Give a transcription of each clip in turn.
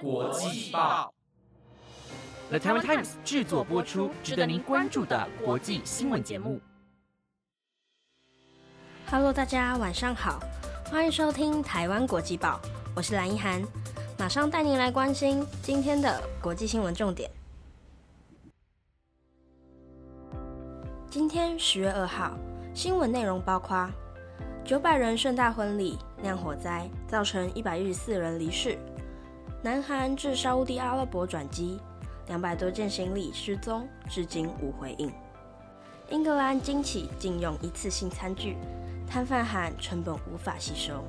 国际报 The Taiwan Times 制作播出，值得您关注的国际新闻节目。Hello， 大家晚上好，欢迎收听台湾国际报，我是蓝一涵，马上带您来关心今天的国际新闻重点。今天10月2号，新闻内容包括900人盛大婚礼酿火灾，造成114人离世；南韩至沙烏地阿拉伯转机，200多件行李失踪，至今无回应；英格兰今起禁用一次性餐具，摊贩喊成本无法吸收；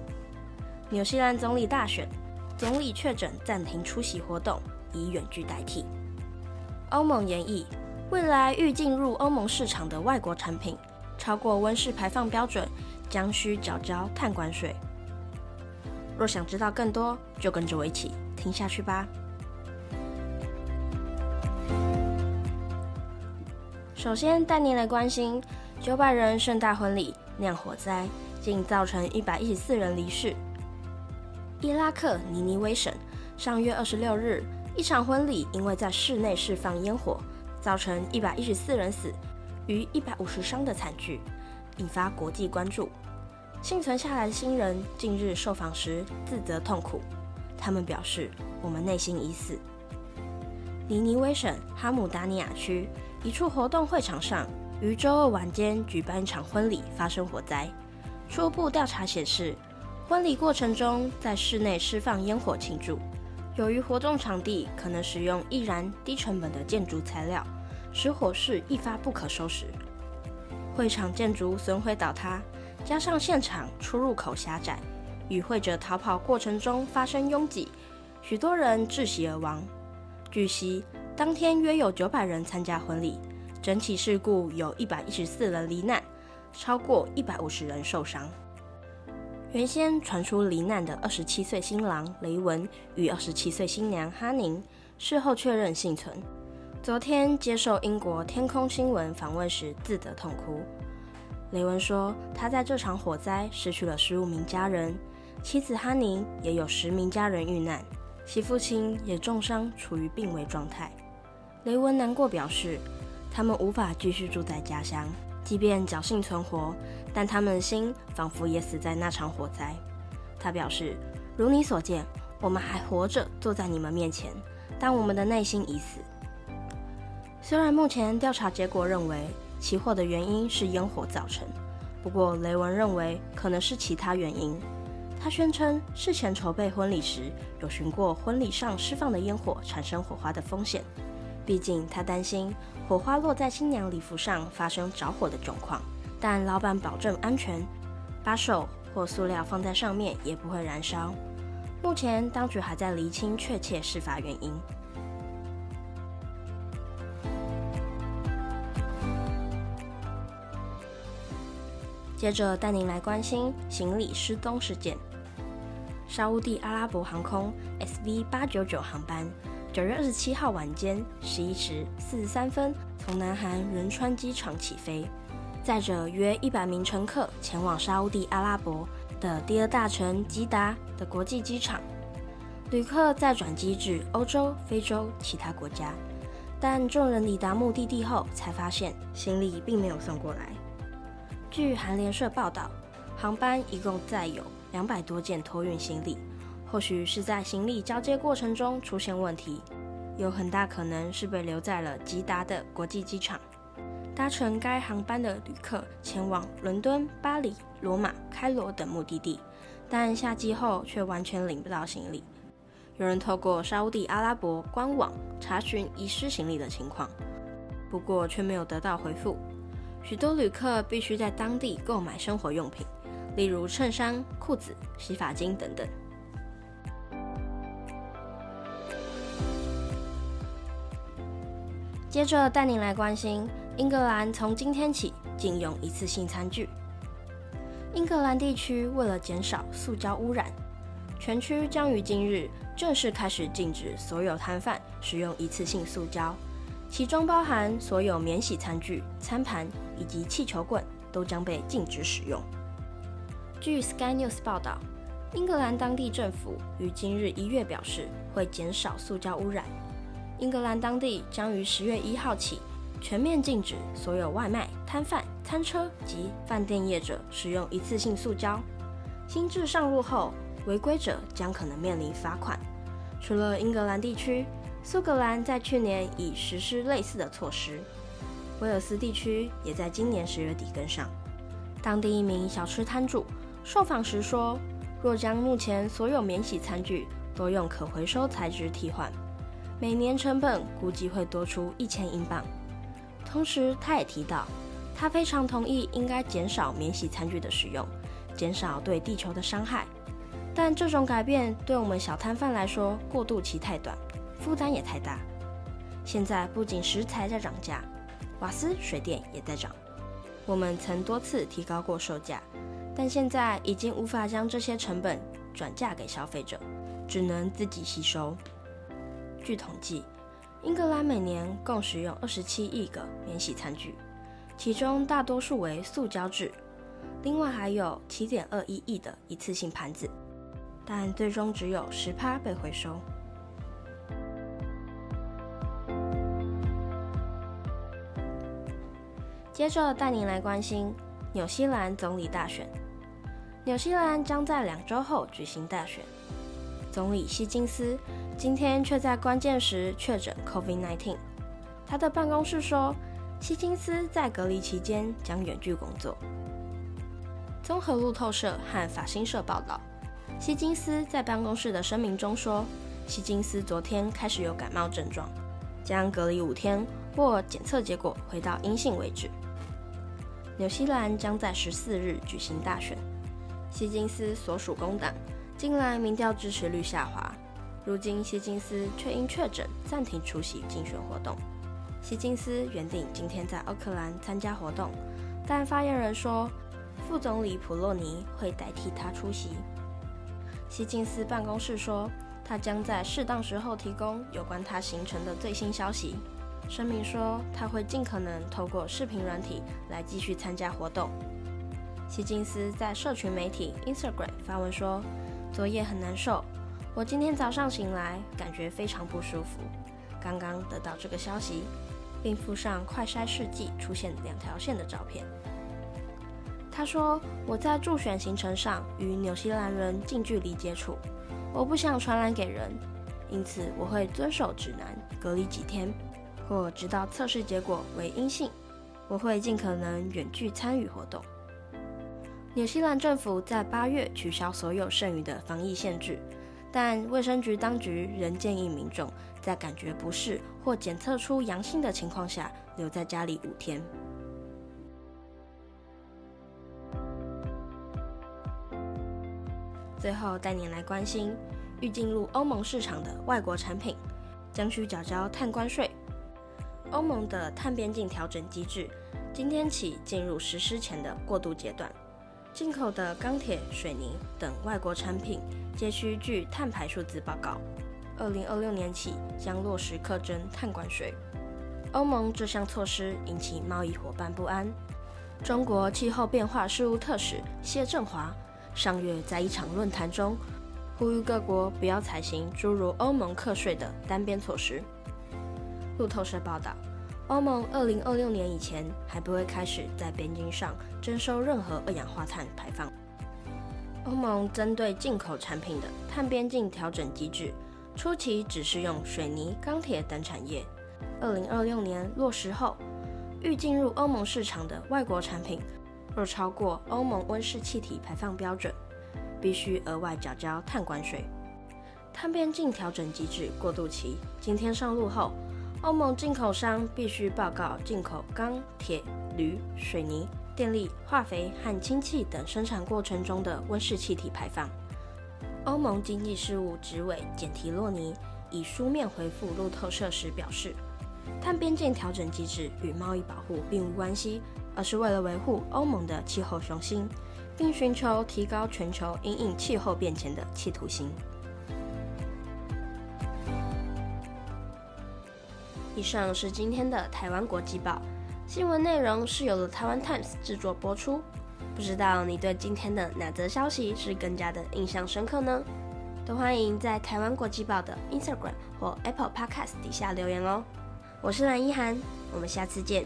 纽西兰总理大选，总理确诊暂停出席活动，以远距代替；欧盟研议未来欲进入欧盟市场的外国产品，超过温室排放标准，将需缴交碳关税。若想知道更多，就跟着我一起听下去吧。首先带您来关心900人盛大婚礼酿火灾，竟造成114人离世。伊拉克尼尼微省上月26日，一场婚礼因为在室内释放烟火，造成114人死、逾150伤的惨剧，引发国际关注。幸存下来的新人近日受访时自责痛苦，他们表示：“我们内心已死。”尼尼微省哈姆达尼亚区一处活动会场上，于周二晚间举办一场婚礼发生火灾。初步调查显示，婚礼过程中在室内释放烟火庆祝。由于活动场地可能使用易燃低成本的建筑材料，使火势一发不可收拾，会场建筑损毁倒塌，加上现场出入口狭窄，与会者逃跑过程中发生拥挤，许多人窒息而亡。据悉，当天约有900人参加婚礼，整起事故有114人罹难，超过150人受伤。原先传出罹难的27岁新郎雷文与27岁新娘哈宁，事后确认幸存。昨天接受英国天空新闻访问时自责痛哭。雷文说，他在这场火灾失去了15名家人，妻子哈宁也有10名家人遇难，其父亲也重伤，处于病危状态。雷文难过表示，他们无法继续住在家乡，即便侥幸存活，但他们的心仿佛也死在那场火灾。他表示，如你所见，我们还活着坐在你们面前，但我们的内心已死。虽然目前调查结果认为起火的原因是烟火造成，不过雷文认为可能是其他原因。他宣称事前筹备婚礼时有询过婚礼上释放的烟火产生火花的风险，毕竟他担心火花落在新娘礼服上发生着火的窘况，但老板保证安全，把手或塑料放在上面也不会燃烧。目前当局还在厘清确切事发原因。接着带您来关心行李失踪事件。沙烏地阿拉伯航空 SV899 航班9月27号晚间11时43分从南韩仁川机场起飞，载着约100名乘客前往沙烏地阿拉伯的第二大城吉达的国际机场，旅客再转机至欧洲、非洲其他国家，但众人抵达目的地后才发现行李并没有送过来。据韩联社报道，航班一共载有200多件托运行李，或许是在行李交接过程中出现问题，有很大可能是被留在了吉达的国际机场。搭乘该航班的旅客前往伦敦、巴黎、罗马、开罗等目的地，但下机后却完全领不到行李。有人透过沙烏地阿拉伯官网查询遗失行李的情况，不过却没有得到回复。许多旅客必须在当地购买生活用品，例如衬衫、裤子、洗发精等等。接着带您来关心英格兰从今天起禁用一次性餐具。英格兰地区为了减少塑胶污染，全区将于今日正式开始禁止所有摊贩使用一次性塑胶，其中包含所有免洗餐具、餐盘以及气球棍都将被禁止使用。据 Sky News 报道，英格兰当地政府于今日1月表示，会减少塑胶污染。英格兰当地将于10月1号起全面禁止所有外卖、摊贩、餐车及饭店业者使用一次性塑胶。新制上路后，违规者将可能面临罚款。除了英格兰地区，苏格兰在去年已实施类似的措施，威尔斯地区也在今年10月底跟上。当地一名小吃摊主受访时说，若将目前所有免洗餐具都用可回收材质替换，每年成本估计会多出1000英镑。同时，他也提到，他非常同意应该减少免洗餐具的使用，减少对地球的伤害。但这种改变对我们小摊贩来说，过渡期太短，负担也太大。现在不仅食材在涨价，瓦斯、水电也在涨。我们曾多次提高过售价，但现在已经无法将这些成本转嫁给消费者，只能自己吸收。据统计，英格兰每年共使用27亿个免洗餐具，其中大多数为塑胶制，另外还有 7.21 亿的一次性盘子，但最终只有 10% 被回收。接着带您来关心纽西兰总理大选。纽西兰将在2周后举行大选，总理希金斯今天却在关键时确诊 COVID-19。 他的办公室说，希金斯在隔离期间将远距工作。综合路透社和法新社报道，希金斯在办公室的声明中说，希金斯昨天开始有感冒症状，将隔离5天或检测结果回到阴性为止。纽西兰将在14日举行大选，希金斯所属工党近来民调支持率下滑，如今希金斯却因确诊暂停出席竞选活动。希金斯原定今天在奥克兰参加活动，但发言人说，副总理普洛尼会代替他出席。希金斯办公室说，他将在适当时候提供有关他行程的最新消息。声明说，他会尽可能透过视频软体来继续参加活动。希金斯在社群媒体 Instagram 发文说，昨夜很难受，我今天早上醒来感觉非常不舒服，刚刚得到这个消息，并附上快筛试剂出现2条线的照片。他说，我在助选行程上与纽西兰人近距离接触，我不想传染给人，因此我会遵守指南，隔离几天或直到测试结果为阴性。我会尽可能远距参与活动。纽西兰政府在8月取消所有剩余的防疫限制，但卫生局当局仍建议民众在感觉不适或检测出阳性的情况下留在家里5天。最后带您来关心，欲进入欧盟市场的外国产品将需缴交碳关税。欧盟的碳边境调整机制今天起进入实施前的过渡阶段，进口的钢铁、水泥等外国产品皆需具碳排数字报告。2026年起将落实课征碳关税。欧盟这项措施引起贸易伙伴不安。中国气候变化事务特使谢振华上月在一场论坛中呼吁各国不要采行诸如欧盟课税的单边措施。路透社报道，欧盟2026年以前还不会开始在边境上征收任何二氧化碳排放。欧盟针对进口产品的碳边境调整机制，初期只适用水泥、钢铁等产业。2026年落实后，欲进入欧盟市场的外国产品，若超过欧盟温室气体排放标准，必须额外缴交碳关税。碳边境调整机制过渡期今天上路后，欧盟进口商必须报告进口钢、铁、铝、水泥、电力、化肥和氢气等生产过程中的温室气体排放。欧盟经济事务执委简提洛尼以书面回复路透社时表示，碳边境调整机制与贸易保护并无关系，而是为了维护欧盟的气候雄心，并寻求提高全球因应气候变迁的企图心。以上是今天的台湾国际报，新闻内容是由The Taiwan Times 制作播出。不知道你对今天的哪则消息是更加的印象深刻呢？都欢迎在台湾国际报的 Instagram 或 Apple Podcast 底下留言哦。我是蓝依涵，我们下次见。